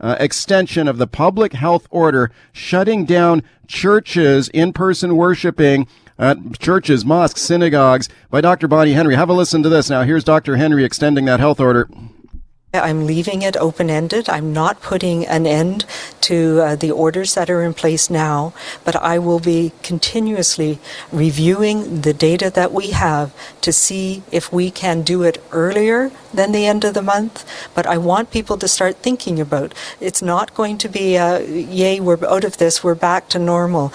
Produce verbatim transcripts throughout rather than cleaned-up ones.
Uh, extension of the public health order shutting down churches, in-person worshiping, uh, churches, mosques, synagogues by Doctor Bonnie Henry. Have a listen to this. Now, here's Doctor Henry extending that health order. I'm leaving it open-ended. I'm not putting an end to uh, the orders that are in place now, but I will be continuously reviewing the data that we have to see if we can do it earlier than the end of the month. But I want people to start thinking about it. It's not going to be, uh, yay, we're out of this, we're back to normal.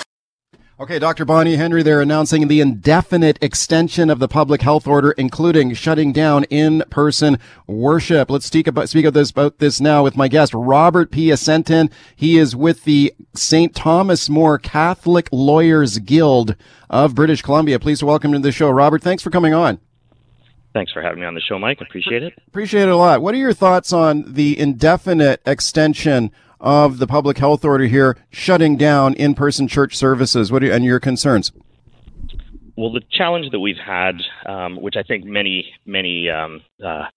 Okay, Doctor Bonnie Henry, they're announcing the indefinite extension of the public health order, including shutting down in-person worship. Let's speak about, speak about this, about this now with my guest, Robert P. Assantin. He is with the Saint Thomas More Catholic Lawyers Guild of British Columbia. Please welcome to the show, Robert. Thanks for coming on. Thanks for having me on the show, Mike. Appreciate it. Appreciate it a lot. What are your thoughts on the indefinite extension of the public health order here, shutting down in-person church services? What are you, and your concerns? Well, the challenge that we've had, um, which I think many, many um, uh,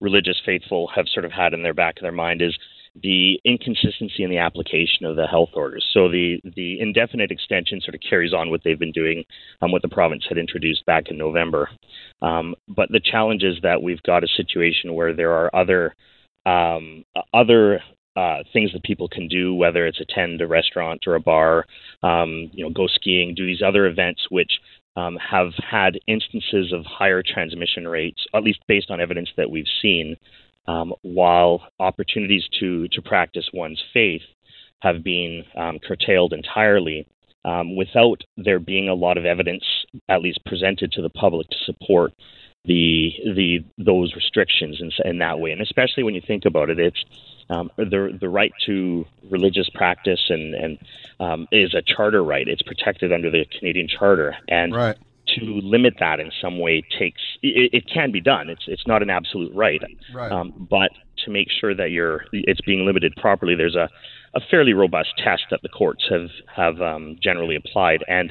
religious faithful have sort of had in their back of their mind, is the inconsistency in the application of the health orders. So the, the indefinite extension sort of carries on what they've been doing, um, what the province had introduced back in November. Um, but the challenge is that we've got a situation where there are other um, other Uh, things that people can do, whether it's attend a restaurant or a bar, um, you know, go skiing, do these other events, which um, have had instances of higher transmission rates, at least based on evidence that we've seen, um, while opportunities to to practice one's faith have been um, curtailed entirely, um, without there being a lot of evidence, at least presented to the public, to support the the those restrictions in, in that way. And especially when you think about it, it's Um, the the right to religious practice and and um, is a charter right. It's protected under the Canadian Charter, and right. to limit that in some way takes it, it can be done. It's it's not an absolute right, right. Um, but to make sure that you're it's being limited properly, there's a, a fairly robust test that the courts have have um, generally applied, and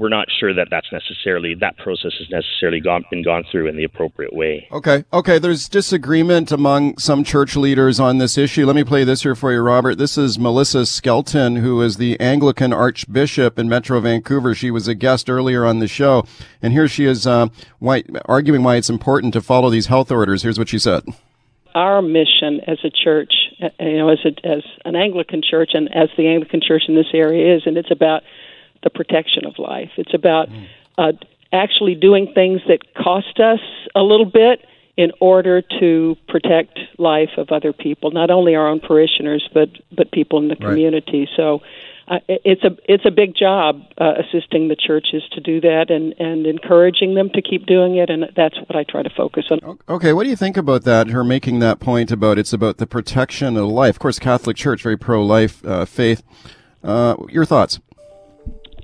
we're not sure that that's necessarily, that process has necessarily gone, been gone through in the appropriate way. Okay. Okay. There's disagreement among some church leaders on this issue. Let me play this here for you, Robert. This is Melissa Skelton, who is the Anglican Archbishop in Metro Vancouver. She was a guest earlier on the show. And here she is uh, why, arguing why it's important to follow these health orders. Here's what she said. Our mission as a church, you know, as, a, as an Anglican church and as the Anglican church in this area is, and it's about the protection of life. It's about uh, actually doing things that cost us a little bit in order to protect life of other people, not only our own parishioners, but, but people in the community. Right. So uh, it's a it's a big job uh, assisting the churches to do that and, and encouraging them to keep doing it, and that's what I try to focus on. Okay, what do you think about that, her making that point about it's about the protection of life? Of course, Catholic Church, very pro-life uh, faith. Uh, your thoughts?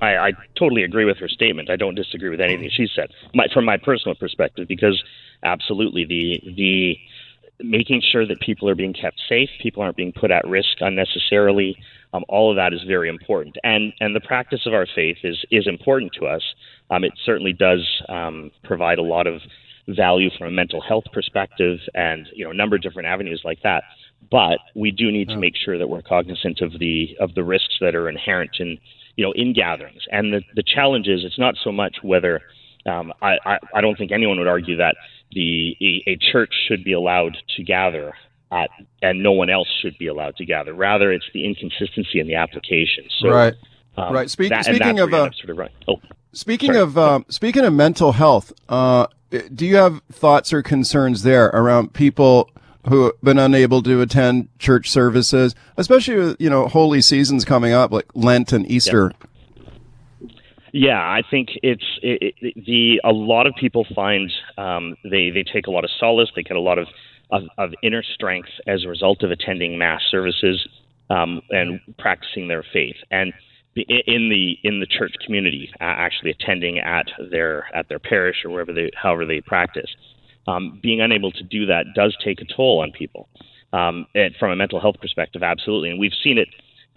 I, I totally agree with her statement. I don't disagree with anything she said, my, from my personal perspective, because absolutely the the making sure that people are being kept safe, people aren't being put at risk unnecessarily, um, all of that is very important. And and the practice of our faith is is important to us. Um, it certainly does um, provide a lot of value from a mental health perspective, and you know, a number of different avenues like that. But we do need to make sure that we're cognizant of the of the risks that are inherent in. You know, in gatherings. And the, the challenge is it's not so much whether um, I, I, I don't think anyone would argue that the a, a church should be allowed to gather at, and no one else should be allowed to gather. Rather, it's the inconsistency in the application. So, right, um, right. Speak, that, speaking of uh, sort of right. oh, speaking sorry. of um, speaking of mental health, uh, do you have thoughts or concerns there around people who have been unable to attend church services, especially with, you know, holy seasons coming up like Lent and Easter? Yeah. Yeah, I think it's it, it, the a lot of people find um, they they take a lot of solace, they get a lot of of, of inner strength as a result of attending mass services um, and practicing their faith, and in the in the church community, uh, actually attending at their at their parish or wherever they however they practice. Um, being unable to do that does take a toll on people, um, and from a mental health perspective, absolutely, and we've seen it.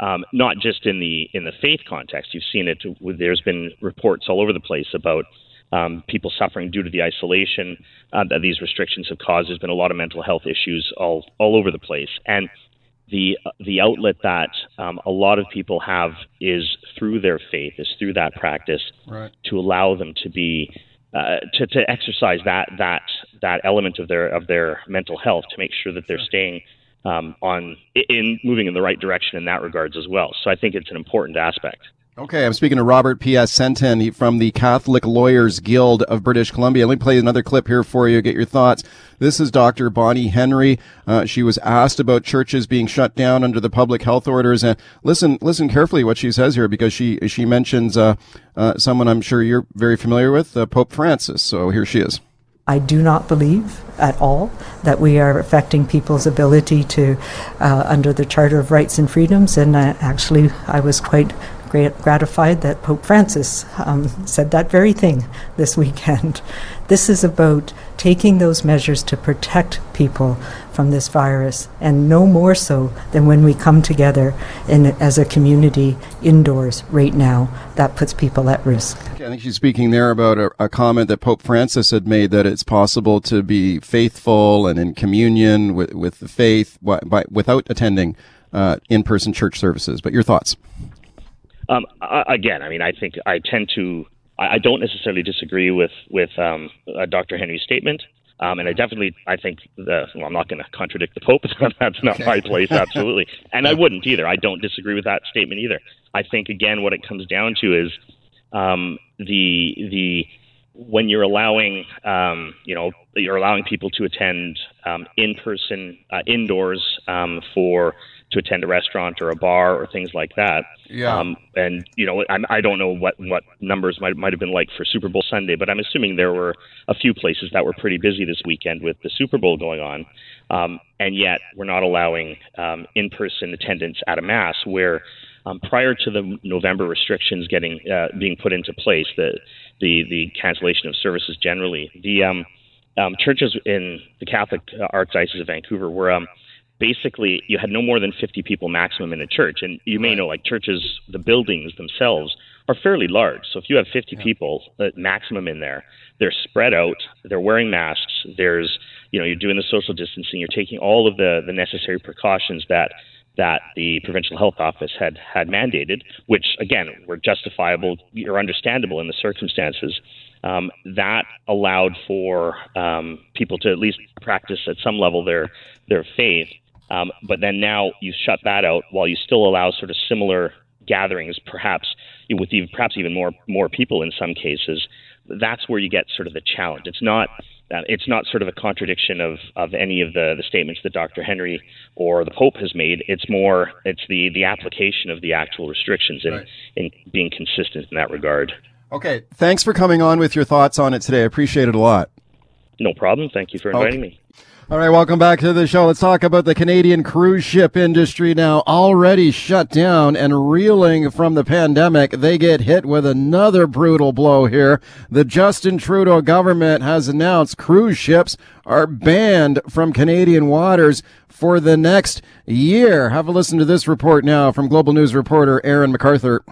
Um, not just in the in the faith context, you've seen it. There's been reports all over the place about um, people suffering due to the isolation uh, that these restrictions have caused. There's been a lot of mental health issues all all over the place, and the the outlet that um, a lot of people have is through their faith, is through that practice, right, to allow them to be uh, to to exercise that that that element of their of their mental health to make sure that they're staying. Um, on in moving in the right direction in that regards as well. So I think it's an important aspect. Okay, I'm speaking to Robert P. Assantin from the Catholic Lawyers Guild of British Columbia. Let me play another clip here for you, get your thoughts. This is Doctor Bonnie Henry. Uh, she was asked about churches being shut down under the public health orders. And listen listen carefully what she says here, because she, she mentions uh, uh, someone I'm sure you're very familiar with, uh, Pope Francis. So here she is. I do not believe at all that we are affecting people's ability to, uh, under the Charter of Rights and Freedoms, and uh, actually I was quite gra- gratified that Pope Francis um, said that very thing this weekend. This is about taking those measures to protect people from this virus, and no more so than when we come together in, as a community indoors right now. That puts people at risk. I think she's speaking there about a, a comment that Pope Francis had made, that it's possible to be faithful and in communion with, with the faith by, by, without attending uh, in-person church services. But your thoughts? Um, again, I mean, I think I tend to, I don't necessarily disagree with, with um, Doctor Henry's statement. Um, and I definitely, I think, the, well, I'm not going to contradict the Pope. That's not my place, absolutely. And I wouldn't either. I don't disagree with that statement either. I think, again, what it comes down to is, Um, the the when you're allowing um, you know you're allowing people to attend um, in person uh, indoors um, for to attend a restaurant or a bar or things like that. Yeah. Um, and you know I, I don't know what, what numbers might might have been like for Super Bowl Sunday, but I'm assuming there were a few places that were pretty busy this weekend with the Super Bowl going on. Um, and yet we're not allowing um, in person attendance at a mass where. Um, prior to the November restrictions getting uh, being put into place, the, the the cancellation of services generally, the um, um, churches in the Catholic Archdiocese of Vancouver were um, basically you had no more than fifty people maximum in a church, and you may know like churches, the buildings themselves are fairly large. So if you have fifty yeah. people uh, maximum in there, they're spread out, they're wearing masks, there's you know you're doing the social distancing, you're taking all of the the necessary precautions that. that the provincial health office had had mandated, which again were justifiable or understandable in the circumstances, um, that allowed for um, people to at least practice at some level their their faith. Um, but then now you shut that out while you still allow sort of similar gatherings, perhaps with even, perhaps even more more people in some cases. That's where you get sort of the challenge. It's not. Uh, it's not sort of a contradiction of, of any of the, the statements that Doctor Henry or the Pope has made. It's more, it's the, the application of the actual restrictions and, right. and being consistent in that regard. Okay. Thanks for coming on with your thoughts on it today. I appreciate it a lot. No problem. Thank you for inviting okay. me. All right, welcome back to the show. Let's talk about the Canadian cruise ship industry now. Already shut down and reeling from the pandemic, they get hit with another brutal blow here. The Justin Trudeau government has announced cruise ships are banned from Canadian waters for the next year. Have a listen to this report now from Global News reporter Aaron MacArthur.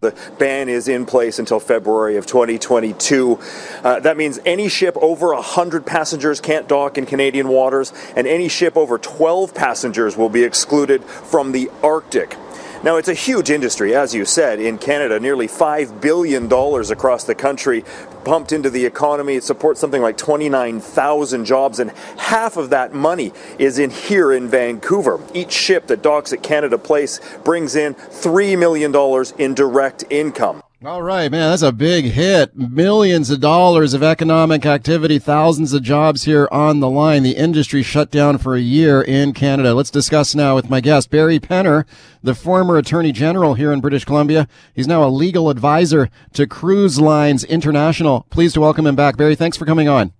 The ban is in place until February of twenty twenty-two. Uh, that means any ship over one hundred passengers can't dock in Canadian waters, and any ship over twelve passengers will be excluded from the Arctic. Now, it's a huge industry, as you said, in Canada, nearly five billion dollars across the country pumped into the economy. It supports something like twenty-nine thousand jobs, and half of that money is in here in Vancouver. Each ship that docks at Canada Place brings in three million dollars in direct income. All right, man, that's a big hit. Millions of dollars of economic activity, thousands of jobs here on the line. The industry shut down for a year in Canada. Let's discuss now with my guest, Barry Penner, the former Attorney General here in British Columbia. He's now a legal advisor to Cruise Lines International. Pleased to welcome him back. Barry, thanks for coming on.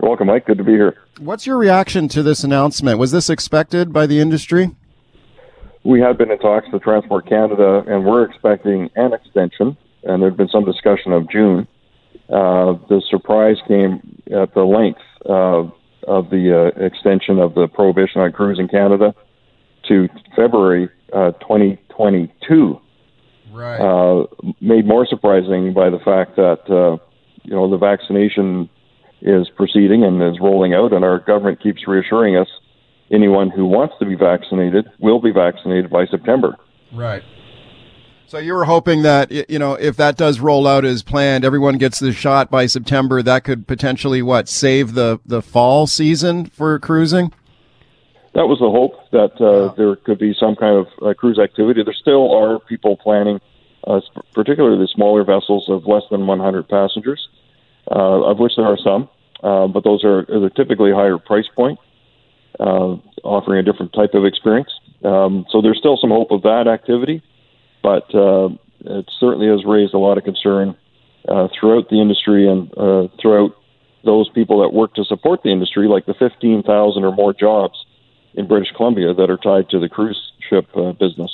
You're welcome, Mike. Good to be here. What's your reaction to this announcement? Was this expected by the industry? We have been in talks with Transport Canada, and we're expecting an extension. And there had been some discussion of June. Uh, the surprise came at the length uh, of the uh, extension of the prohibition on cruise in Canada to February uh, twenty twenty-two. Right. Uh, made more surprising by the fact that uh, you know the vaccination is proceeding and is rolling out, and our government keeps reassuring us anyone who wants to be vaccinated will be vaccinated by September. Right. So you were hoping that, you know, if that does roll out as planned, everyone gets the shot by September, that could potentially, what, save the, the fall season for cruising? That was the hope, that uh, yeah. there could be some kind of uh, cruise activity. There still are people planning, uh, particularly the smaller vessels of less than one hundred passengers, uh, of which there are some, uh, but those are they're typically higher price point, uh, offering a different type of experience. Um, so there's still some hope of that activity. But uh, it certainly has raised a lot of concern uh, throughout the industry and uh, throughout those people that work to support the industry, like the fifteen thousand or more jobs in British Columbia that are tied to the cruise ship uh, business.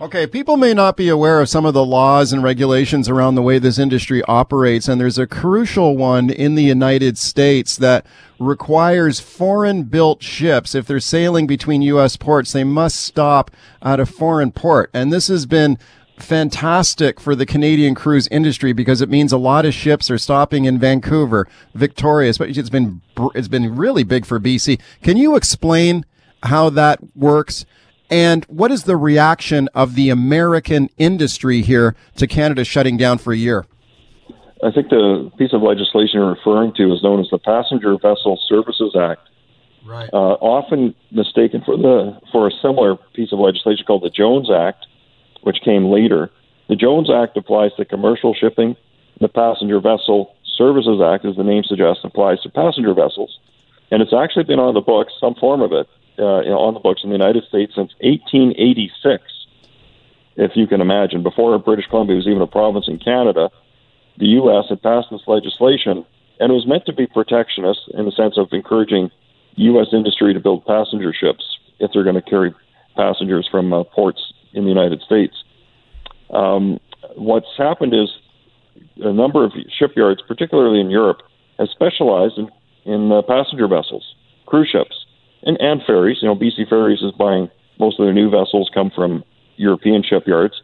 Okay, people may not be aware of some of the laws and regulations around the way this industry operates, and there's a crucial one in the United States that requires foreign-built ships, if they're sailing between U S ports, they must stop at a foreign port. And this has been fantastic for the Canadian cruise industry because it means a lot of ships are stopping in Vancouver, Victoria, but it's been, it's been really big for B C. Can you explain how that works? And what is the reaction of the American industry here to Canada shutting down for a year? I think the piece of legislation you're referring to is known as the Passenger Vessel Services Act. Right. Uh, often mistaken for the for a similar piece of legislation called the Jones Act, which came later. The Jones Act applies to commercial shipping. The Passenger Vessel Services Act, as the name suggests, applies to passenger vessels. And it's actually been on the books, some form of it, Uh, you know, on the books in the United States since eighteen eighty-six, if you can imagine. Before British Columbia was even a province in Canada, the U S had passed this legislation, and it was meant to be protectionist in the sense of encouraging U S industry to build passenger ships if they're going to carry passengers from uh, ports in the United States. Um, what's happened is a number of shipyards, particularly in Europe, have specialized in, in uh, passenger vessels, cruise ships. And, and ferries, you know, B C Ferries is buying most of their new vessels come from European shipyards.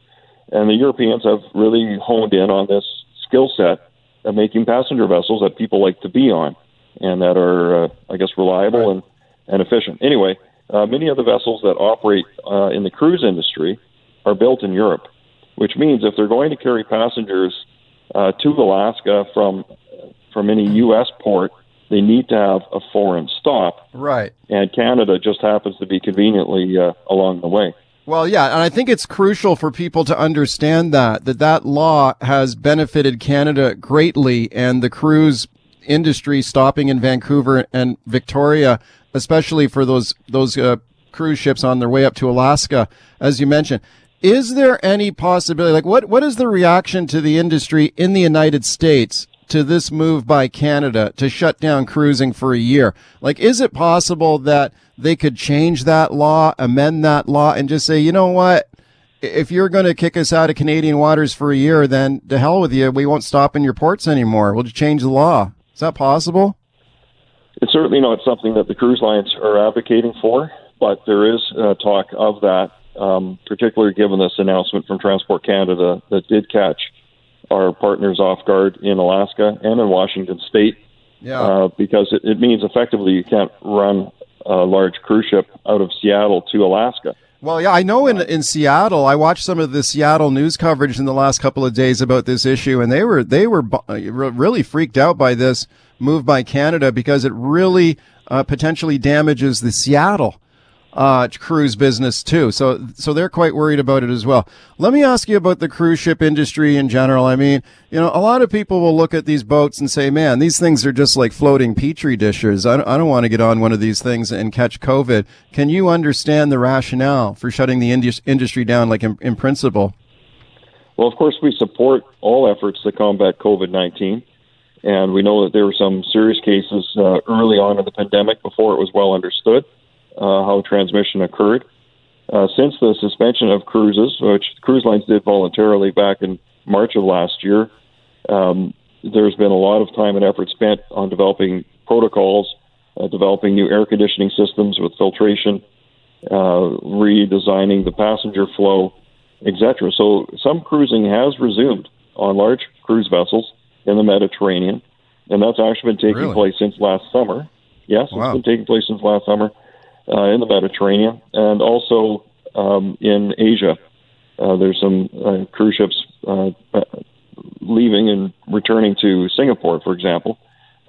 And the Europeans have really honed in on this skill set of making passenger vessels that people like to be on and that are, uh, I guess, reliable and, and efficient. Anyway, uh, many of the vessels that operate uh, in the cruise industry are built in Europe, which means if they're going to carry passengers uh, to Alaska from from any U S port, they need to have a foreign stop. Right. And Canada just happens to be conveniently uh, along the way. Well, yeah, and I think it's crucial for people to understand that, that that law has benefited Canada greatly, and the cruise industry stopping in Vancouver and Victoria, especially for those, those uh, cruise ships on their way up to Alaska, as you mentioned. Is there any possibility, like what, what is the reaction to the industry in the United States to this move by Canada to shut down cruising for a year? Like, is it possible that they could change that law, amend that law, and just say, you know what, if you're going to kick us out of Canadian waters for a year, then to hell with you, we won't stop in your ports anymore. We'll just change the law. Is that possible? It's certainly not something that the cruise lines are advocating for, but there is uh, talk of that, um, particularly given this announcement from Transport Canada that did catch our partners off guard in Alaska and in Washington State, yeah. uh, because it, it means effectively you can't run a large cruise ship out of Seattle to Alaska. Well, yeah, I know in in Seattle, I watched some of the Seattle news coverage in the last couple of days about this issue, and they were they were really freaked out by this move by Canada because it really uh, potentially damages the Seattle uh, cruise business too. So, so they're quite worried about it as well. Let me ask you about the cruise ship industry in general. I mean, you know, a lot of people will look at these boats and say, man, these things are just like floating Petri dishes. I don't, I don't want to get on one of these things and catch COVID. Can you understand the rationale for shutting the indus- industry down, like in, in principle? Well, of course, we support all efforts to combat COVID nineteen. And we know that there were some serious cases uh, early on in the pandemic before it was well understood uh, how transmission occurred. Uh, since the suspension of cruises, which cruise lines did voluntarily back in March of last year, um, there's been a lot of time and effort spent on developing protocols, uh, developing new air conditioning systems with filtration, uh, redesigning the passenger flow, et cetera. So some cruising has resumed on large cruise vessels in the Mediterranean, and that's actually been taking really? place since last summer. Yes, wow. It's been taking place since last summer uh, in the Mediterranean, and also um, in Asia. Uh, there's some uh, cruise ships uh, leaving and returning to Singapore, for example.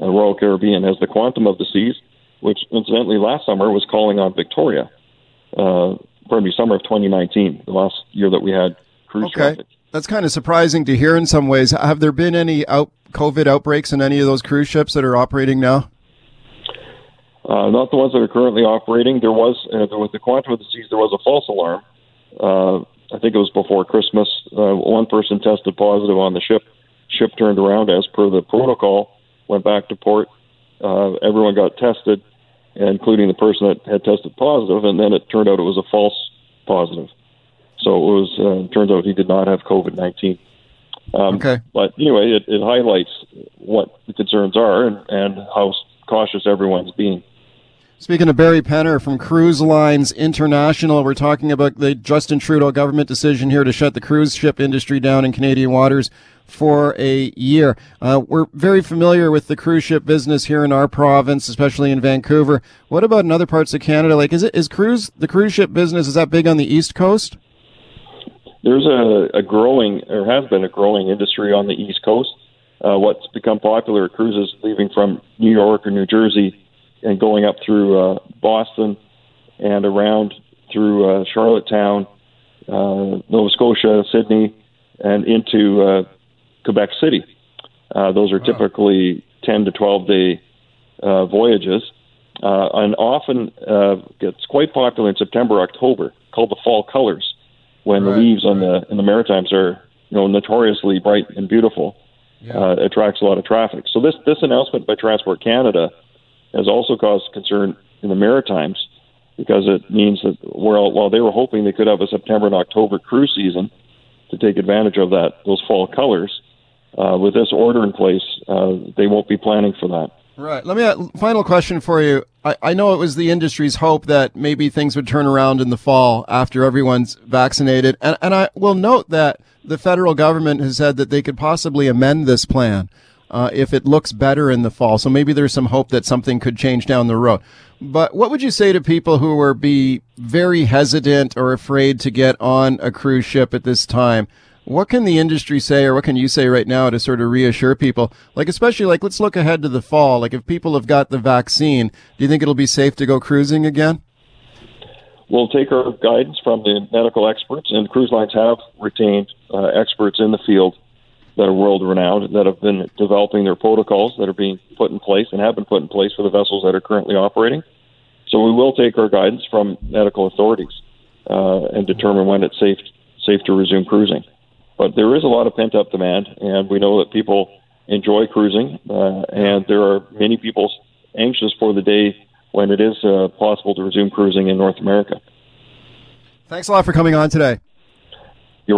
Uh, Royal Caribbean has the Quantum of the Seas, which incidentally last summer was calling on Victoria, uh, probably summer of twenty nineteen, the last year that we had cruise okay. traffic. That's kind of surprising to hear in some ways. Have there been any out COVID outbreaks in any of those cruise ships that are operating now? Uh, not the ones that are currently operating. There was, uh, there was the Quantum of the Seas, there was a false alarm. Uh, I think it was before Christmas. Uh, one person tested positive on the ship. Ship turned around as per the protocol, went back to port. Uh, everyone got tested, including the person that had tested positive, and then it turned out it was a false positive. So it was. Uh, turns out he did not have COVID nineteen. Um, okay. But anyway, it, it highlights what the concerns are and, and how cautious everyone's being. Speaking of Barry Penner from Cruise Lines International, we're talking about the Justin Trudeau government decision here to shut the cruise ship industry down in Canadian waters for a year. Uh, we're very familiar with the cruise ship business here in our province, especially in Vancouver. What about in other parts of Canada? Like, is it is cruise the cruise ship business is that big on the East Coast? There's a, a growing, or has been a growing industry on the East Coast. Uh, what's become popular are cruises leaving from New York or New Jersey and going up through uh, Boston and around through uh, Charlottetown, uh, Nova Scotia, Sydney, and into uh, Quebec City. Uh, those are wow. typically ten to twelve day uh, voyages, uh, and often uh, gets quite popular in September, October, called the Fall Colors, when right, the leaves on right. the in the Maritimes are, you know, notoriously bright and beautiful. Yeah. Uh, it attracts a lot of traffic. So this, this announcement by Transport Canada has also caused concern in the Maritimes, because it means that while, while they were hoping they could have a September and October cruise season to take advantage of that, those fall colors, uh, with this order in place, uh, they won't be planning for that. Right. Let me ask, final question for you. I, I know it was the industry's hope that maybe things would turn around in the fall after everyone's vaccinated. And, and I will note that the federal government has said that they could possibly amend this plan uh, if it looks better in the fall. So maybe there's some hope that something could change down the road. But what would you say to people who are be very hesitant or afraid to get on a cruise ship at this time? What can the industry say, or what can you say right now to sort of reassure people? Like, especially, like, let's look ahead to the fall. Like, if people have got the vaccine, do you think it'll be safe to go cruising again? We'll take our guidance from the medical experts, and cruise lines have retained uh, experts in the field that are world-renowned, that have been developing their protocols that are being put in place and have been put in place for the vessels that are currently operating. So we will take our guidance from medical authorities uh, and determine when it's safe safe to resume cruising. But there is a lot of pent-up demand, and we know that people enjoy cruising, uh, and there are many people anxious for the day when it is uh, possible to resume cruising in North America. Thanks a lot for coming on today. You're-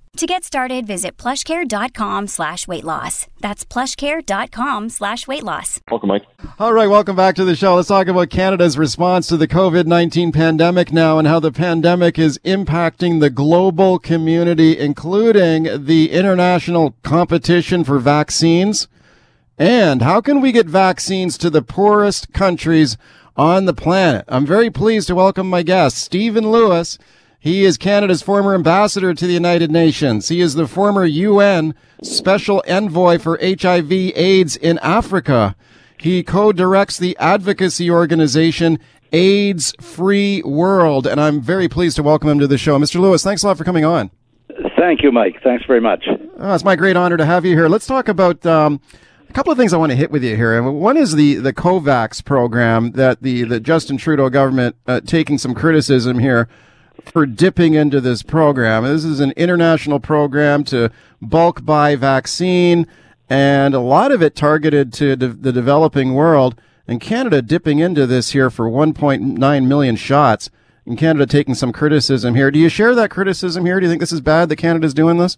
To get started, visit plushcare.com slash weight loss. That's plushcare.com slash weight loss. Welcome, Mike. All right, welcome back to the show. Let's talk about Canada's response to the COVID nineteen pandemic now and how the pandemic is impacting the global community, including the international competition for vaccines. And how can we get vaccines to the poorest countries on the planet? I'm very pleased to welcome my guest, Stephen Lewis. He is Canada's former ambassador to the United Nations. He is the former U N Special Envoy for H I V AIDS in Africa. He co-directs the advocacy organization AIDS Free World, and I'm very pleased to welcome him to the show. Mister Lewis, thanks a lot for coming on. Thank you, Mike. Thanks very much. Oh, it's my great honor to have you here. Let's talk about um, a couple of things I want to hit with you here. One is the, the COVAX program that the, the Justin Trudeau government uh, taking some criticism here for dipping into this program. This is an international program to bulk buy vaccine, and a lot of it targeted to de- the developing world, and Canada dipping into this here for one point nine million shots, and Canada taking some criticism here. Do you share that criticism here? Do you think this is bad that Canada's doing this?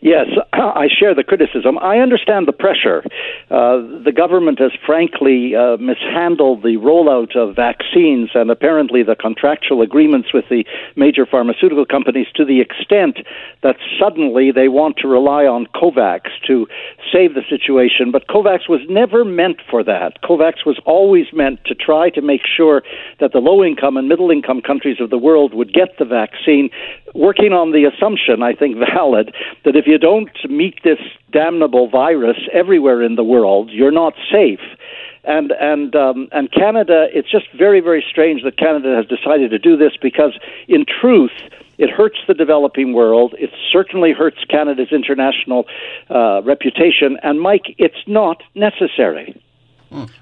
Yes, I share the criticism. I understand the pressure. Uh, the government has frankly uh, mishandled the rollout of vaccines and apparently the contractual agreements with the major pharmaceutical companies to the extent that suddenly they want to rely on COVAX to save the situation. But COVAX was never meant for that. COVAX was always meant to try to make sure that the low-income and middle-income countries of the world would get the vaccine, working on the assumption, I think valid, that if If you don't meet this damnable virus everywhere in the world, you're not safe. And and um, and Canada, it's just very, very strange that Canada has decided to do this because, in truth, it hurts the developing world. It certainly hurts Canada's international uh, reputation. And, Mike, it's not necessary.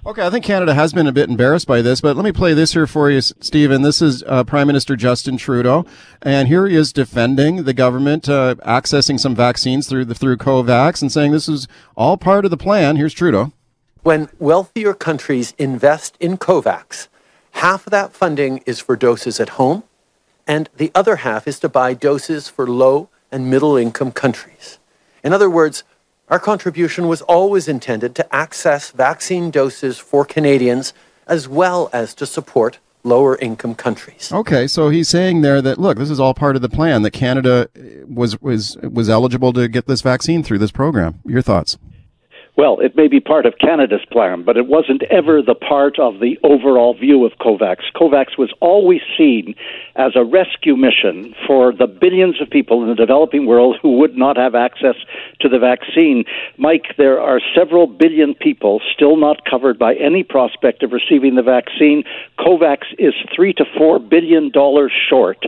Okay, I think Canada has been a bit embarrassed by this, but let me play this here for you, Stephen. This is uh, Prime Minister Justin Trudeau, and here he is defending the government uh, accessing some vaccines through the through COVAX and saying this is all part of the plan. Here's Trudeau. When wealthier countries invest in COVAX, half of that funding is for doses at home, and the other half is to buy doses for low and middle-income countries. In other words, our contribution was always intended to access vaccine doses for Canadians as well as to support lower-income countries. Okay, so he's saying there that, look, this is all part of the plan, that Canada was was was eligible to get this vaccine through this program. Your thoughts? Well, it may be part of Canada's plan, but it wasn't ever the part of the overall view of COVAX. COVAX was always seen as a rescue mission for the billions of people in the developing world who would not have access to the vaccine. Mike, there are several billion people still not covered by any prospect of receiving the vaccine. COVAX is three to four billion dollars short.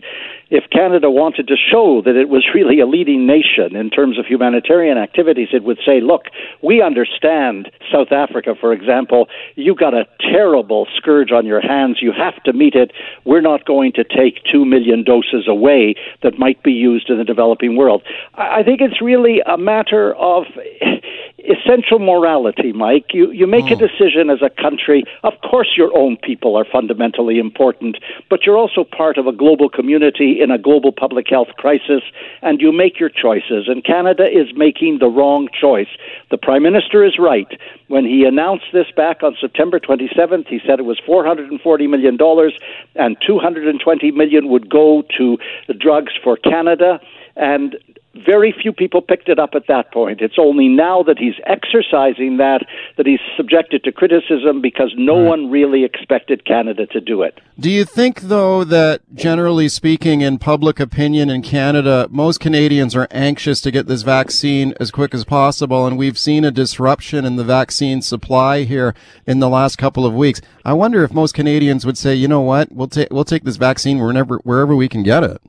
If Canada wanted to show that it was really a leading nation in terms of humanitarian activities, it would say, look, we understand South Africa, for example. You got a terrible scourge on your hands. You have to meet it. We're not going to take two million doses away that might be used in the developing world. I think it's really a matter of essential morality, Mike. You you make oh. a decision as a country. Of course, your own people are fundamentally important, but you're also part of a global community in a global public health crisis, and you make your choices. And Canada is making the wrong choice. The Prime Minister is right. When he announced this back on September twenty-seventh, he said it was four hundred forty million dollars and two hundred twenty million dollars would go to the drugs for Canada. And very few people picked it up at that point. It's only now that he's exercising that, that he's subjected to criticism because no right. one really expected Canada to do it. Do you think, though, that generally speaking in public opinion in Canada, most Canadians are anxious to get this vaccine as quick as possible, and we've seen a disruption in the vaccine supply here in the last couple of weeks? I wonder if most Canadians would say, you know what, we'll, ta- we'll take this vaccine wherever, wherever we can get it.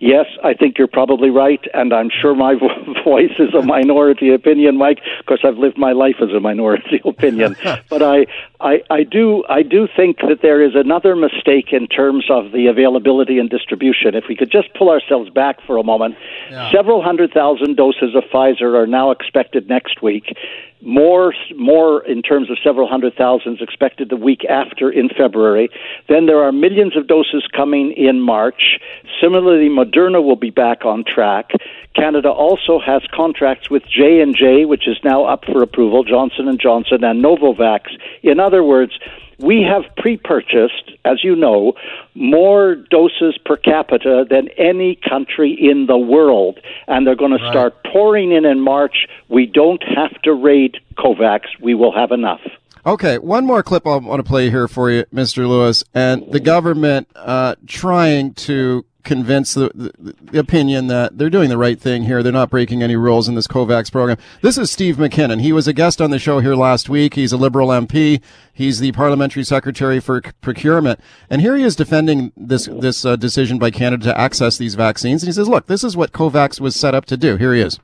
Yes, I think you're probably right, and I'm sure my voice is a minority opinion, Mike. Of course, I've lived my life as a minority opinion, but I, I, I do, I do think that there is another mistake in terms of the availability and distribution. If we could just pull ourselves back for a moment Yeah. Several hundred thousand doses of Pfizer are now expected next week. More, more in terms of several hundred thousands expected the week after in February. Then there are millions of doses coming in March. Similarly, Moderna will be back on track. Canada also has contracts with J and J, which is now up for approval, Johnson and Johnson, and Novavax. In other words, we have pre-purchased, as you know, more doses per capita than any country in the world, and they're going to right. start pouring in in March. We don't have to raid COVAX. We will have enough. Okay, one more clip I want to play here for you, Mister Lewis, and the government uh, trying to convince the, the, the opinion that they're doing the right thing here. They're not breaking any rules in this COVAX program. This is Steve McKinnon. He was a guest on the show here last week. He's a Liberal M P. He's the Parliamentary Secretary for Procurement. And here he is defending this, this uh, decision by Canada to access these vaccines. And he says, look, this is what COVAX was set up to do. Here he is.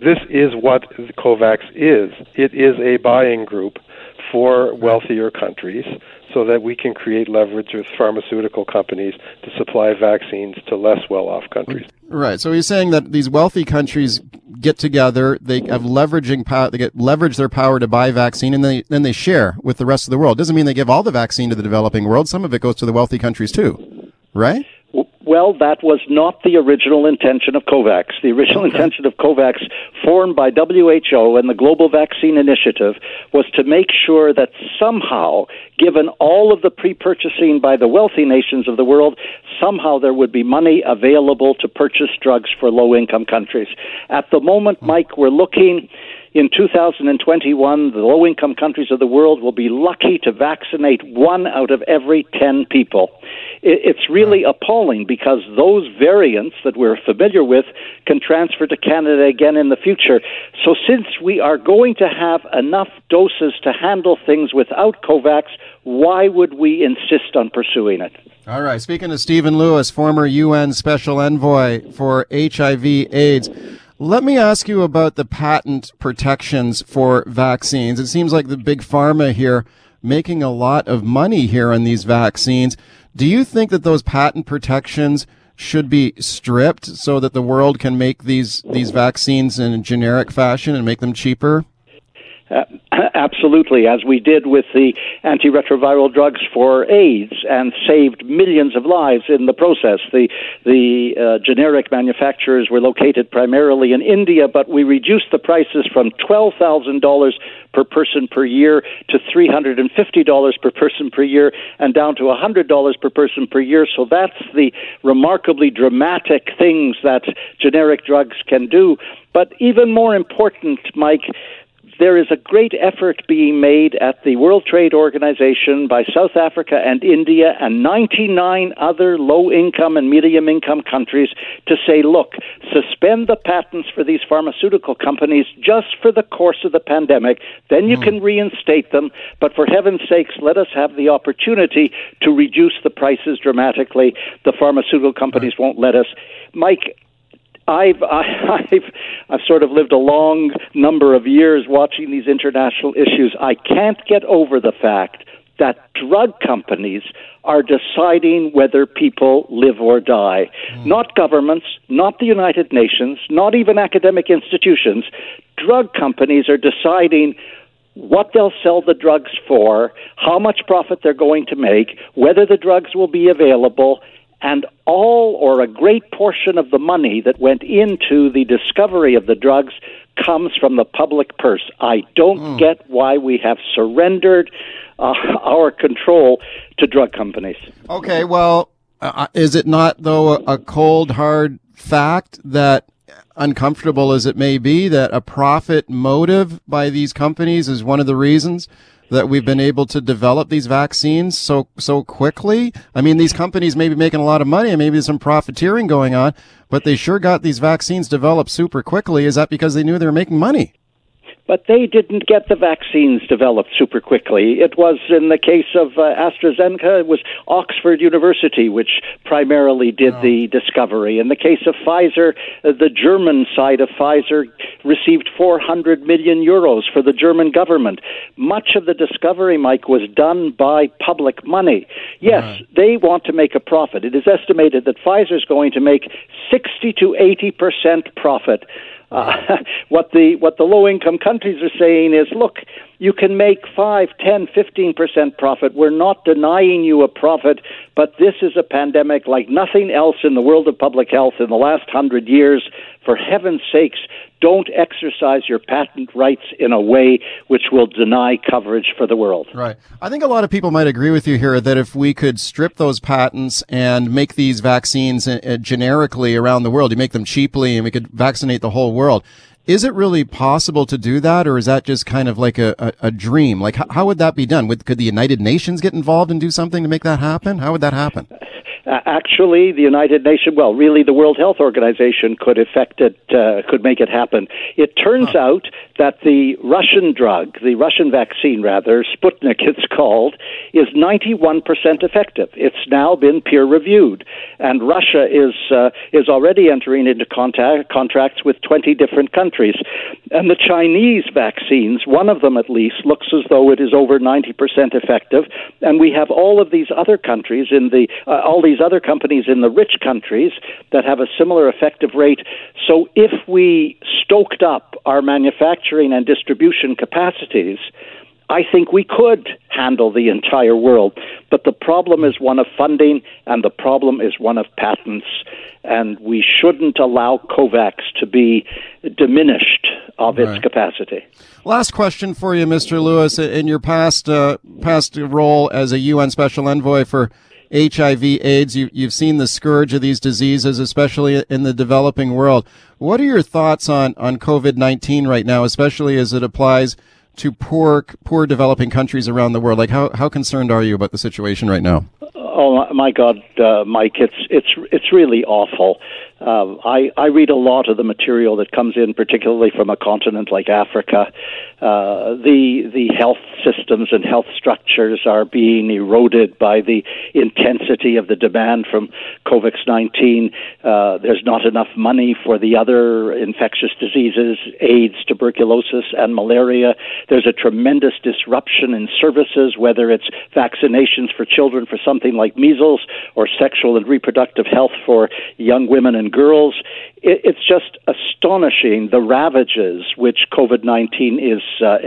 This is what COVAX is. It is a buying group for wealthier countries, so that we can create leverage with pharmaceutical companies to supply vaccines to less well-off countries. Right. So he's saying that these wealthy countries get together, they have leveraging power, they get leverage their power to buy vaccine, and they, then they share with the rest of the world. Doesn't mean they give all the vaccine to the developing world. Some of it goes to the wealthy countries too, right? Well, that was not the original intention of COVAX. The original okay. intention of COVAX, formed by W H O and the Global Vaccine Initiative, was to make sure that somehow, given all of the pre-purchasing by the wealthy nations of the world, somehow there would be money available to purchase drugs for low-income countries. At the moment, Mike, we're looking... In two thousand twenty-one, the low-income countries of the world will be lucky to vaccinate one out of every ten people. It's really appalling because those variants that we're familiar with can transfer to Canada again in the future. So since we are going to have enough doses to handle things without COVAX, why would we insist on pursuing it? All right. Speaking to Stephen Lewis, former U N Special Envoy for H I V AIDS, let me ask you about the patent protections for vaccines. It seems like the big pharma here making a lot of money here on these vaccines. Do you think that those patent protections should be stripped so that the world can make these, these vaccines in a generic fashion and make them cheaper? Uh, absolutely, as we did with the antiretroviral drugs for AIDS and saved millions of lives in the process. The the uh, generic manufacturers were located primarily in India, but we reduced the prices from twelve thousand dollars per person per year to three hundred fifty dollars per person per year and down to one hundred dollars per person per year. So that's the remarkably dramatic things that generic drugs can do. But even more important, Mike, there is a great effort being made at the World Trade Organization by South Africa and India and ninety-nine other low-income and medium-income countries to say, look, suspend the patents for these pharmaceutical companies just for the course of the pandemic. Then you mm. can reinstate them. But for heaven's sakes, let us have the opportunity to reduce the prices dramatically. The pharmaceutical companies right. won't let us. Mike, I've, I've I've sort of lived a long number of years watching these international issues. I can't get over the fact that drug companies are deciding whether people live or die. Mm. Not governments, not the United Nations, not even academic institutions. Drug companies are deciding what they'll sell the drugs for, how much profit they're going to make, whether the drugs will be available, and all or a great portion of the money that went into the discovery of the drugs comes from the public purse. I don't mm. get why we have surrendered uh, our control to drug companies. Okay, well, uh, is it not, though, a cold, hard fact that, uncomfortable as it may be, that a profit motive by these companies is one of the reasons that we've been able to develop these vaccines so so quickly? I mean, these companies may be making a lot of money and maybe there's some profiteering going on, but they sure got these vaccines developed super quickly. Is that because they knew they were making money? But they didn't get the vaccines developed super quickly. It was, in the case of uh, AstraZeneca, it was Oxford University, which primarily did oh. the discovery. In the case of Pfizer, uh, the German side of Pfizer received four hundred million euros for the German government. Much of the discovery, Mike, was done by public money. Yes, right. They want to make a profit. It is estimated that Pfizer is going to make sixty to eighty percent profit. Uh, what the what the low-income countries are saying is, look, you can make five, ten, fifteen percent profit. We're not denying you a profit, but this is a pandemic like nothing else in the world of public health in the last hundred years. For heaven's sakes, don't exercise your patent rights in a way which will deny coverage for the world. Right. I think a lot of people might agree with you here that if we could strip those patents and make these vaccines generically around the world, you make them cheaply and we could vaccinate the whole world. Is it really possible to do that, or is that just kind of like a, a, a dream? Like, how, how would that be done? Would, could the United Nations get involved and do something to make that happen? How would that happen? Uh, actually, the United Nations, well, really the World Health Organization could affect it, uh, could make it happen. It turns wow. out that the Russian drug, the Russian vaccine rather, Sputnik it's called, is ninety-one percent effective. It's now been peer-reviewed. And Russia is uh, is already entering into contact, contracts with twenty different countries. And the Chinese vaccines, one of them at least, looks as though it is over ninety percent effective. And we have all of these other countries in the, uh, all these other companies in the rich countries that have a similar effective rate. So if we stoked up our manufacturing and distribution capacities, I think we could handle the entire world. But the problem is one of funding, and the problem is one of patents. And we shouldn't allow COVAX to be diminished of its right. capacity. Last question for you, Mister Lewis. In your past uh, past role as a U N Special Envoy for H I V AIDS, you, you've seen the scourge of these diseases, especially in the developing world. What are your thoughts on, on COVID nineteen right now, especially as it applies to poor poor developing countries around the world? Like, how, how concerned are you about the situation right now? Oh, my God, uh, Mike, it's it's it's really awful. Uh, I, I read a lot of the material that comes in, particularly from a continent like Africa. Uh, the the health systems and health structures are being eroded by the intensity of the demand from COVID nineteen. Uh, there's not enough money for the other infectious diseases, AIDS, tuberculosis, and malaria. There's a tremendous disruption in services, whether it's vaccinations for children for something like measles or sexual and reproductive health for young women and girls. It's just astonishing the ravages which COVID nineteen is uh,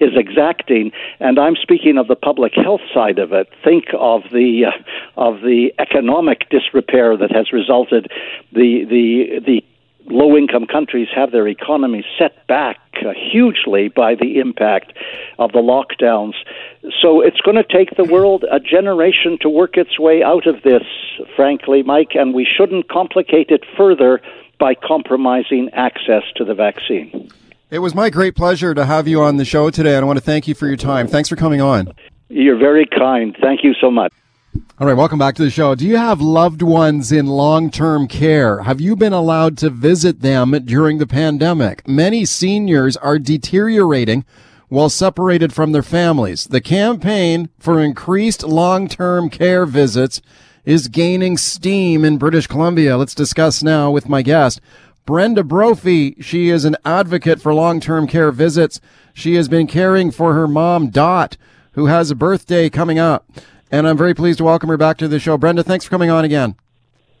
is exacting, and I'm speaking of the public health side of it. Think of the uh, of the economic disrepair that has resulted. The the the low-income countries have their economies set back uh, hugely by the impact of the lockdowns. So it's going to take the world a generation to work its way out of this, frankly, Mike, and we shouldn't complicate it further by compromising access to the vaccine. It was my great pleasure to have you on the show today, and I want to thank you for your time. Thanks for coming on. You're very kind. Thank you so much. All right, welcome back to the show. Do you have loved ones in long-term care? Have you been allowed to visit them during the pandemic? Many seniors are deteriorating while separated from their families. The campaign for increased long-term care visits is gaining steam in British Columbia. Let's discuss now with my guest, Brenda Brophy. She is an advocate for long-term care visits. She has been caring for her mom, Dot, who has a birthday coming up. And I'm very pleased to welcome her back to the show. Brenda, thanks for coming on again.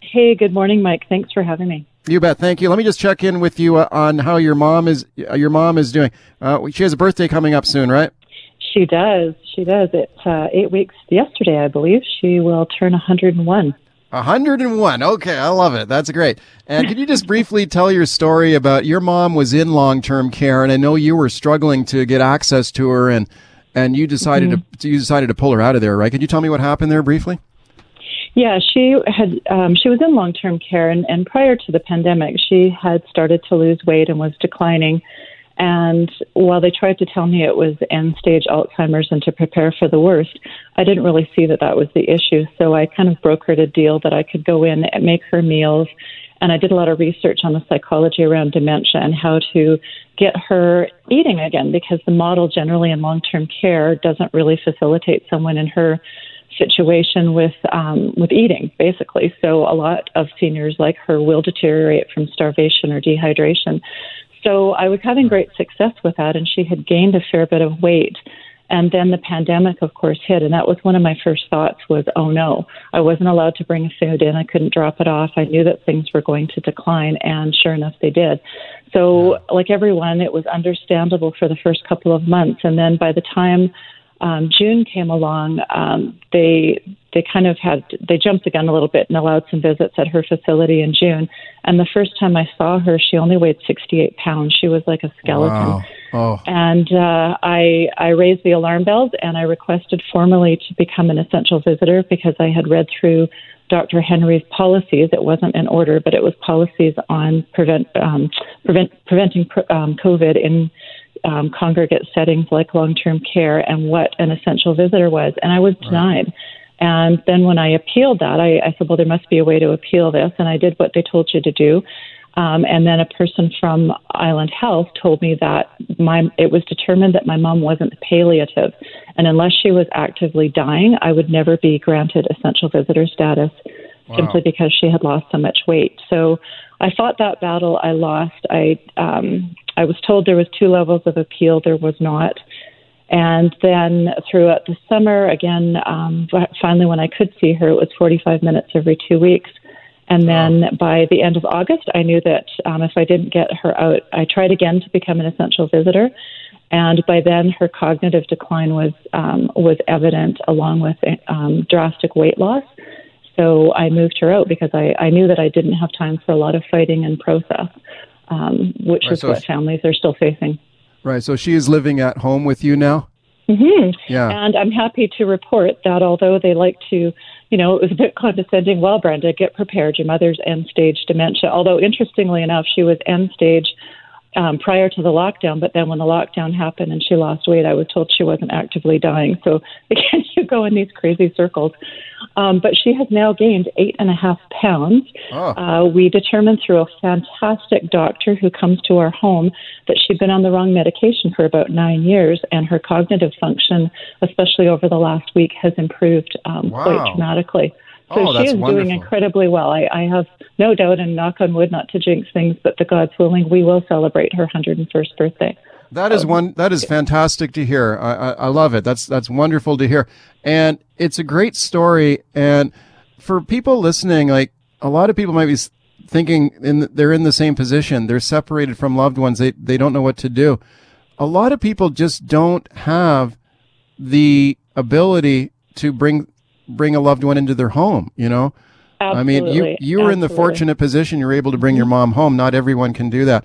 Hey, good morning, Mike. Thanks for having me. You bet. Thank you. Let me just check in with you uh, on how your mom is uh, your mom is doing. Uh, she has a birthday coming up soon, right? She does. She does. It's uh, eight weeks yesterday, I believe. She will turn one hundred and one. one hundred and one. Okay, I love it. That's great. And could you just briefly tell your story about your mom was in long-term care, and I know you were struggling to get access to her, and And you decided mm-hmm. to you decided to pull her out of there, right? Could you tell me what happened there briefly? Yeah, she had um, she was in long-term care, and, and prior to the pandemic, she had started to lose weight and was declining. And while they tried to tell me it was end-stage Alzheimer's and to prepare for the worst, I didn't really see that that was the issue. So I kind of brokered a deal that I could go in and make her meals And I did a lot of research on the psychology around dementia and how to get her eating again, because the model generally in long-term care doesn't really facilitate someone in her situation with um, with eating, basically. So a lot of seniors like her will deteriorate from starvation or dehydration. So I was having great success with that, and she had gained a fair bit of weight. And then the pandemic, of course, hit, and that was one of my first thoughts was, oh, no, I wasn't allowed to bring food in. I couldn't drop it off. I knew that things were going to decline, and sure enough, they did. So like everyone, it was understandable for the first couple of months, and then by the time Um, June came along, um, they they kind of had, they jumped the gun a little bit and allowed some visits at her facility in June. And the first time I saw her, she only weighed sixty-eight pounds. She was like a skeleton. Wow. Oh. And uh, I, I raised the alarm bells, and I requested formally to become an essential visitor because I had read through Doctor Henry's policies. It wasn't an order, but it was policies on prevent um, prevent preventing um, COVID in Um, congregate settings like long-term care and what an essential visitor was. And I was denied. Right. And then when I appealed that, I, I said, well, there must be a way to appeal this. And I did what they told you to do. Um, and then a person from Island Health told me that my it was determined that my mom wasn't palliative. And unless she was actively dying, I would never be granted essential visitor status. Wow. Simply because she had lost so much weight. So I fought that battle. I lost. I um, I was told there was two levels of appeal. There was not. And then throughout the summer, again, um, finally when I could see her, it was forty-five minutes every two weeks. And then wow. by the end of August, I knew that um, if I didn't get her out, I tried again to become an essential visitor. And by then, her cognitive decline was um, was evident, along with um, drastic weight loss. So I moved her out because I, I knew that I didn't have time for a lot of fighting and process, um, which right, is so what she, families are still facing. Right. So she is living at home with you now? Mm-hmm. Yeah. And I'm happy to report that although they like to, you know, it was a bit condescending, well, Brenda, get prepared. Your mother's end-stage dementia. Although, interestingly enough, she was end-stage um, prior to the lockdown. But then when the lockdown happened and she lost weight, I was told she wasn't actively dying. So again, you go in these crazy circles. Um, but she has now gained eight and a half pounds. Oh. Uh, we determined through a fantastic doctor who comes to our home that she'd been on the wrong medication for about nine years, and her cognitive function, especially over the last week, has improved um, wow. quite dramatically. So oh, she is wonderful. Doing incredibly well. I, I have no doubt, and knock on wood, not to jinx things, but the God's willing, we will celebrate her one hundred first birthday. That is one. That is fantastic to hear. I, I, I love it. That's that's wonderful to hear, and it's a great story. And for people listening, like a lot of people might be thinking, in they're in the same position. They're separated from loved ones. They they don't know what to do. A lot of people just don't have the ability to bring bring a loved one into their home. You know, absolutely. I mean, you you were absolutely. In the fortunate position. You're able to bring your mom home. Not everyone can do that.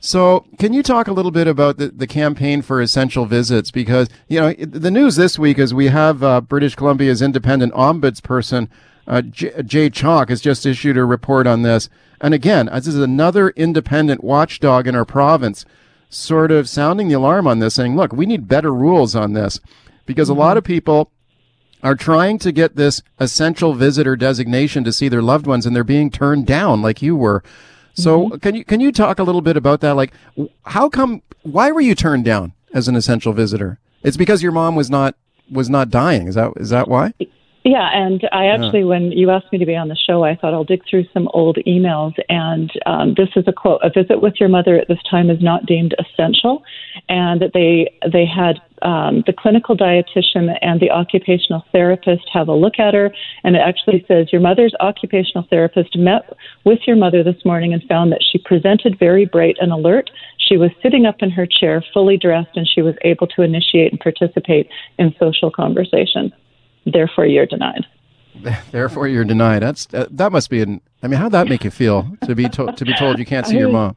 So can you talk a little bit about the, the campaign for essential visits? Because, you know, the news this week is we have uh, British Columbia's independent ombudsperson, uh, J- Jay Chalk, has just issued a report on this. And again, this is another independent watchdog in our province sort of sounding the alarm on this, saying, look, we need better rules on this, because mm-hmm. a lot of people are trying to get this essential visitor designation to see their loved ones, and they're being turned down like you were. So can you can you talk a little bit about that? Like, how come? Why were you turned down as an essential visitor? It's because your mom was not was not dying. Is that is that why? Yeah, and I actually, yeah. when you asked me to be on the show, I thought I'll dig through some old emails. And um, this is a quote: "A visit with your mother at this time is not deemed essential," and that they they had. Um, the clinical dietitian and the occupational therapist have a look at her, and it actually says, your mother's occupational therapist met with your mother this morning and found that she presented very bright and alert. She was sitting up in her chair, fully dressed, and she was able to initiate and participate in social conversation. Therefore, you're denied. Therefore, you're denied. That's uh, that must be an. I mean, how'd that make you feel to be to- to be told you can't see your mom?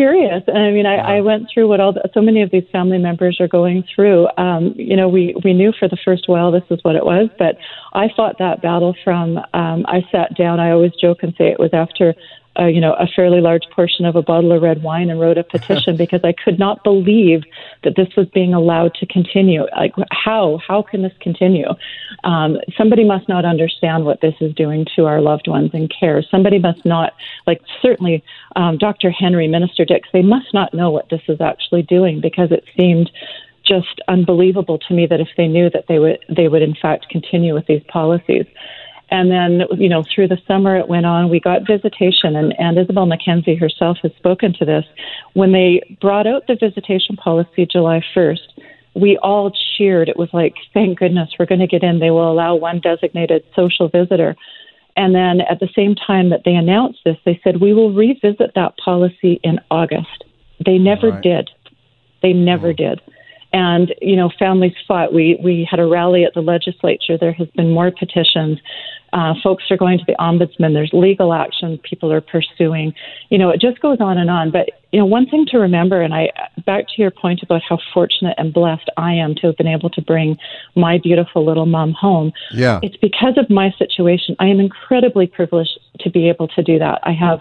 Furious. And I mean, I, wow. I went through what all the, so many of these family members are going through. Um, you know, we, we knew for the first while this is what it was, but I fought that battle from, um, I sat down. I always joke and say it was after uh, you know, a fairly large portion of a bottle of red wine and wrote a petition because I could not believe that this was being allowed to continue. Like, how? How can this continue? Um, somebody must not understand what this is doing to our loved ones and care. Somebody must not, like, certainly um, Doctor Henry, Minister Dix, they must not know what this is actually doing, because it seemed just unbelievable to me that if they knew that they would, they would in fact continue with these policies. And then, you know, through the summer it went on. We got visitation, and, and Isabel McKenzie herself has spoken to this. When they brought out the visitation policy July first, we all cheered. It was like, thank goodness, we're going to get in. They will allow one designated social visitor. And then at the same time that they announced this, they said, we will revisit that policy in August. They never right. did. They never mm. did. And, you know, families fought. We we had a rally at the legislature. There has been more petitions. Uh, folks are going to the ombudsman. There's legal action people are pursuing. You know, it just goes on and on. But, you know, one thing to remember, and I back to your point about how fortunate and blessed I am to have been able to bring my beautiful little mom home. Yeah. It's because of my situation. I am incredibly privileged to be able to do that. I have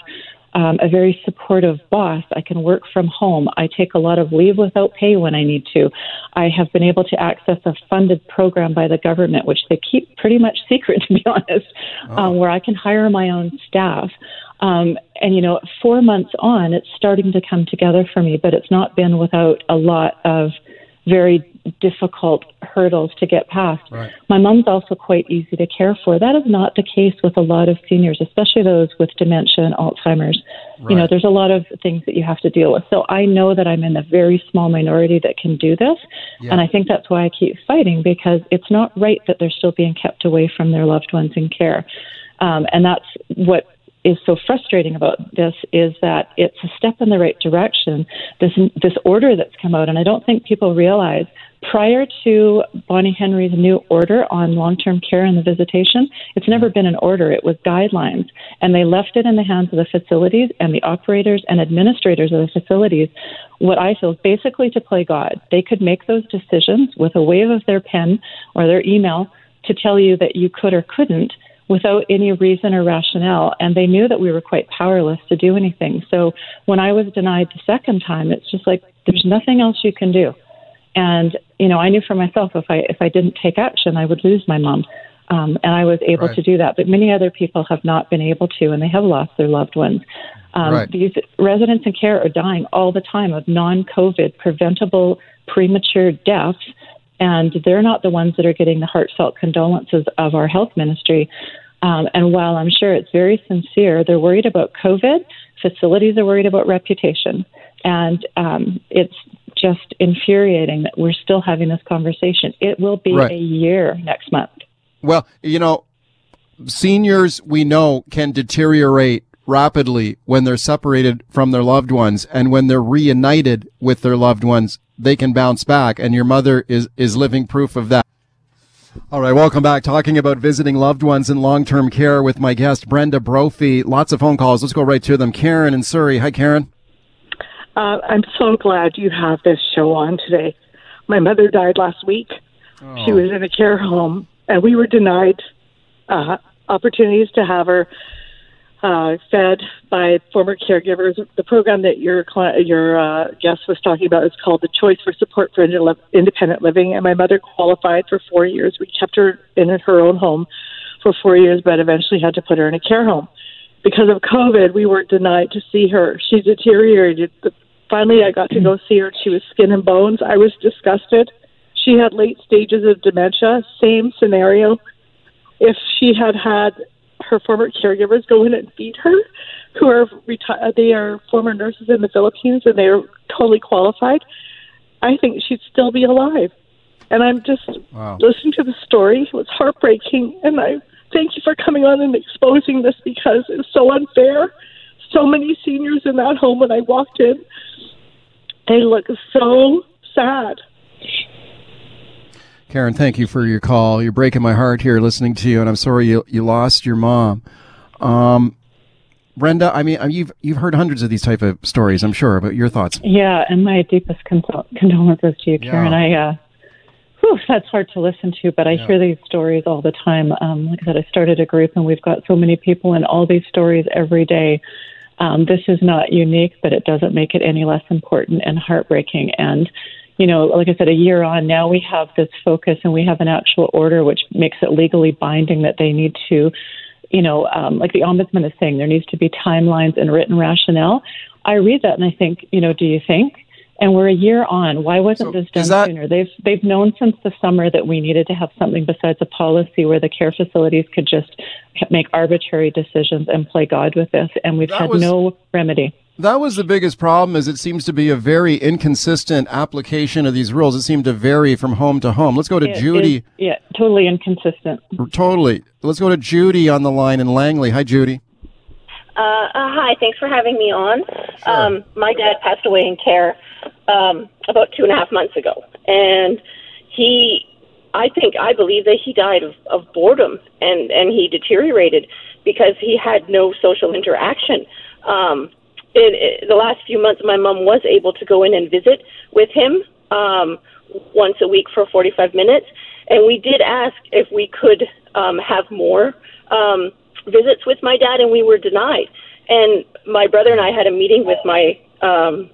Um, a very supportive boss. I can work from home. I take a lot of leave without pay when I need to. I have been able to access a funded program by the government, which they keep pretty much secret, to be honest, oh. um, where I can hire my own staff. Um, and, you know, four months on, it's starting to come together for me, but it's not been without a lot of very difficult hurdles to get past. Right. My mom's also quite easy to care for. That is not the case with a lot of seniors, especially those with dementia and Alzheimer's. Right. You know, there's a lot of things that you have to deal with. So I know that I'm in a very small minority that can do this. Yeah. And I think that's why I keep fighting, because it's not right that they're still being kept away from their loved ones in care. Um, and that's what is so frustrating about this, is that it's a step in the right direction, this this order that's come out. And I don't think people realize, prior to Bonnie Henry's new order on long-term care and the visitation, it's never been an order. It was guidelines. And they left it in the hands of the facilities and the operators and administrators of the facilities, what I feel is basically to play God. They could make those decisions with a wave of their pen or their email to tell you that you could or couldn't, without any reason or rationale, and they knew that we were quite powerless to do anything. So when I was denied the second time, it's just like, there's nothing else you can do. And, you know, I knew for myself, if I if I didn't take action, I would lose my mom. Um, and I was able right. to do that. But many other people have not been able to, and they have lost their loved ones. Um, right. These residents in care are dying all the time of non-COVID, preventable, premature deaths. And they're not the ones that are getting the heartfelt condolences of our health ministry. Um, and while I'm sure it's very sincere, they're worried about COVID. Facilities are worried about reputation. And um, it's just infuriating that we're still having this conversation. It will be right. a year next month. Well, you know, seniors, we know, can deteriorate rapidly when they're separated from their loved ones. And when they're reunited with their loved ones, they can bounce back, and your mother is, is living proof of that. All right, welcome back. Talking about visiting loved ones in long-term care with my guest, Brenda Brophy. Lots of phone calls. Let's go right to them. Karen in Surrey. Hi, Karen. Uh, I'm so glad you have this show on today. My mother died last week. Oh. She was in a care home, and we were denied uh, opportunities to have her Uh, fed by former caregivers. The program that your client, your uh, guest was talking about is called the Choice for Support for Independent Living, and my mother qualified for four years. We kept her in her own home for four years, but eventually had to put her in a care home. Because of COVID, we weren't denied to see her. She deteriorated. Finally, I got to go see her. She was skin and bones. I was disgusted. She had late stages of dementia, same scenario. If she had had her former caregivers go in and feed her, who are reti- they are former nurses in the Philippines, and they are totally qualified, I think she'd still be alive. And I'm just wow. listening to the story. It was heartbreaking, and I thank you for coming on and exposing this, because it's so unfair. So many seniors in that home, when I walked in, they look so sad. Karen, thank you for your call. You're breaking my heart here listening to you, and I'm sorry you, you lost your mom. Um, Brenda, I mean, you've you've heard hundreds of these type of stories, I'm sure, but your thoughts. Yeah, and my deepest condol- condolences to you, Karen. Yeah. I, uh, whew, that's hard to listen to, but I yeah. hear these stories all the time. Um, like I said, I started a group, and we've got so many people in all these stories every day. Um, this is not unique, but it doesn't make it any less important and heartbreaking. And, you know, like I said, a year on now, we have this focus and we have an actual order which makes it legally binding that they need to, you know, um, like the ombudsman is saying, there needs to be timelines and written rationale. I read that and I think, you know, do you think? And we're a year on. Why wasn't so this done that, sooner? They've they've known since the summer that we needed to have something besides a policy where the care facilities could just make arbitrary decisions and play God with this. And we've had was, no remedy. That was the biggest problem, is it seems to be a very inconsistent application of these rules. It seemed to vary from home to home. Let's go to it Judy. Is, yeah, totally inconsistent. Totally. Let's go to Judy on the line in Langley. Hi, Judy. Uh, uh, hi, thanks for having me on. Sure. Um, my dad passed away in care um, about two and a half months ago, and he, I think, I believe that he died of, of boredom, and, and he deteriorated because he had no social interaction. Um, it, it, the last few months, my mom was able to go in and visit with him um, once a week for forty-five minutes, and we did ask if we could um, have more um visits with my dad, and we were denied. And my brother and I had a meeting with my um,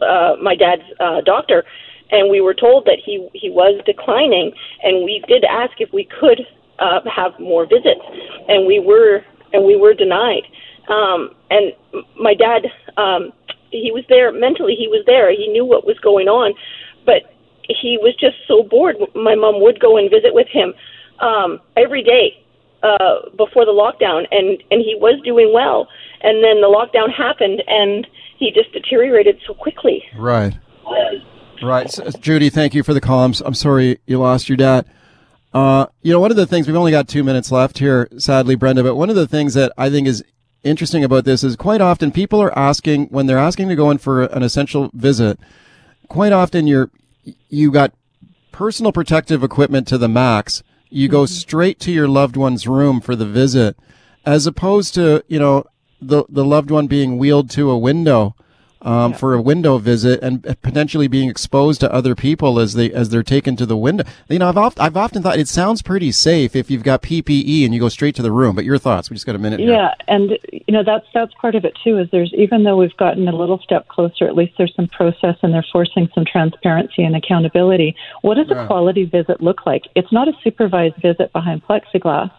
uh, my dad's uh, doctor, and we were told that he, he was declining, and we did ask if we could uh, have more visits, and we were and we were denied. Um, and my dad, um, he was there mentally. He was there. He knew what was going on, but he was just so bored. My mom would go and visit with him um, every day. Uh, before the lockdown, and, and he was doing well. And then the lockdown happened, and he just deteriorated so quickly. Right. Right. So, Judy, thank you for the call. I'm, I'm sorry you lost your dad. Uh, you know, one of the things, we've only got two minutes left here, sadly, Brenda, but one of the things that I think is interesting about this is quite often people are asking, when they're asking to go in for an essential visit, quite often you're, you got personal protective equipment to the max. You go straight to your loved one's room for the visit, as opposed to, you know, the the loved one being wheeled to a window um, yeah. for a window visit and potentially being exposed to other people as they as they're taken to the window. You know, I've oft, I've often thought it sounds pretty safe if you've got P P E and you go straight to the room. But your thoughts? We just got a minute here. Yeah, and you know that's that's part of it too. Is there's even though we've gotten a little step closer, at least there's some process and they're forcing some transparency and accountability. What does yeah. a quality visit look like? It's not a supervised visit behind plexiglass.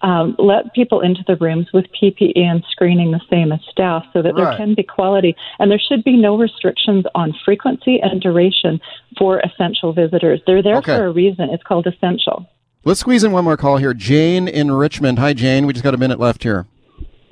Um, let people into the rooms with P P E and screening the same as staff so that right. there can be quality. And there should be no restrictions on frequency and duration for essential visitors. They're there okay. for a reason. It's called essential. Let's squeeze in one more call here. Jane in Richmond. Hi, Jane. We just got a minute left here.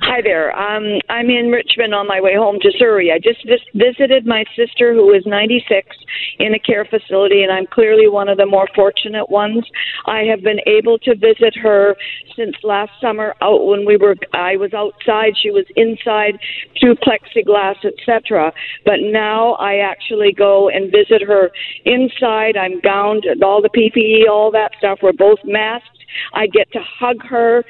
Hi there. Um, I'm in Richmond on my way home to Surrey. I just vis- visited my sister, who is ninety-six, in a care facility, and I'm clearly one of the more fortunate ones. I have been able to visit her since last summer. Out when we were, I was outside, she was inside, through plexiglass, et cetera. But now I actually go and visit her inside. I'm gowned, all the P P E, all that stuff. We're both masked. I get to hug her.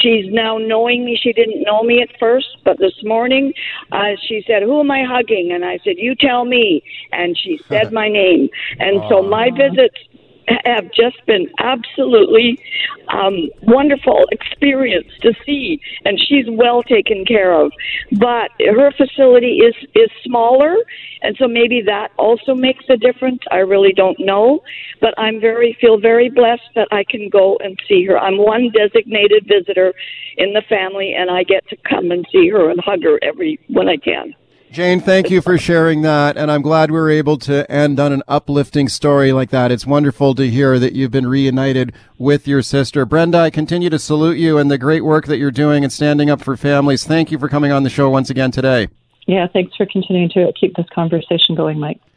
She's now knowing me. She didn't know me at first, but this morning uh, she said, who am I hugging? And I said, you tell me. And she said my name. And Aww. So my visits have just been absolutely um, wonderful experience to see. And she's well taken care of. But her facility is, is smaller, and so maybe that also makes a difference. I really don't know. But I'm very feel very blessed that I can go and see her. I'm one designated visitor in the family, and I get to come and see her and hug her every when I can. Jane, thank you for sharing that, and I'm glad we were able to end on an uplifting story like that. It's wonderful to hear that you've been reunited with your sister. Brenda, I continue to salute you and the great work that you're doing and standing up for families. Thank you for coming on the show once again today. Yeah, thanks for continuing to keep this conversation going, Mike.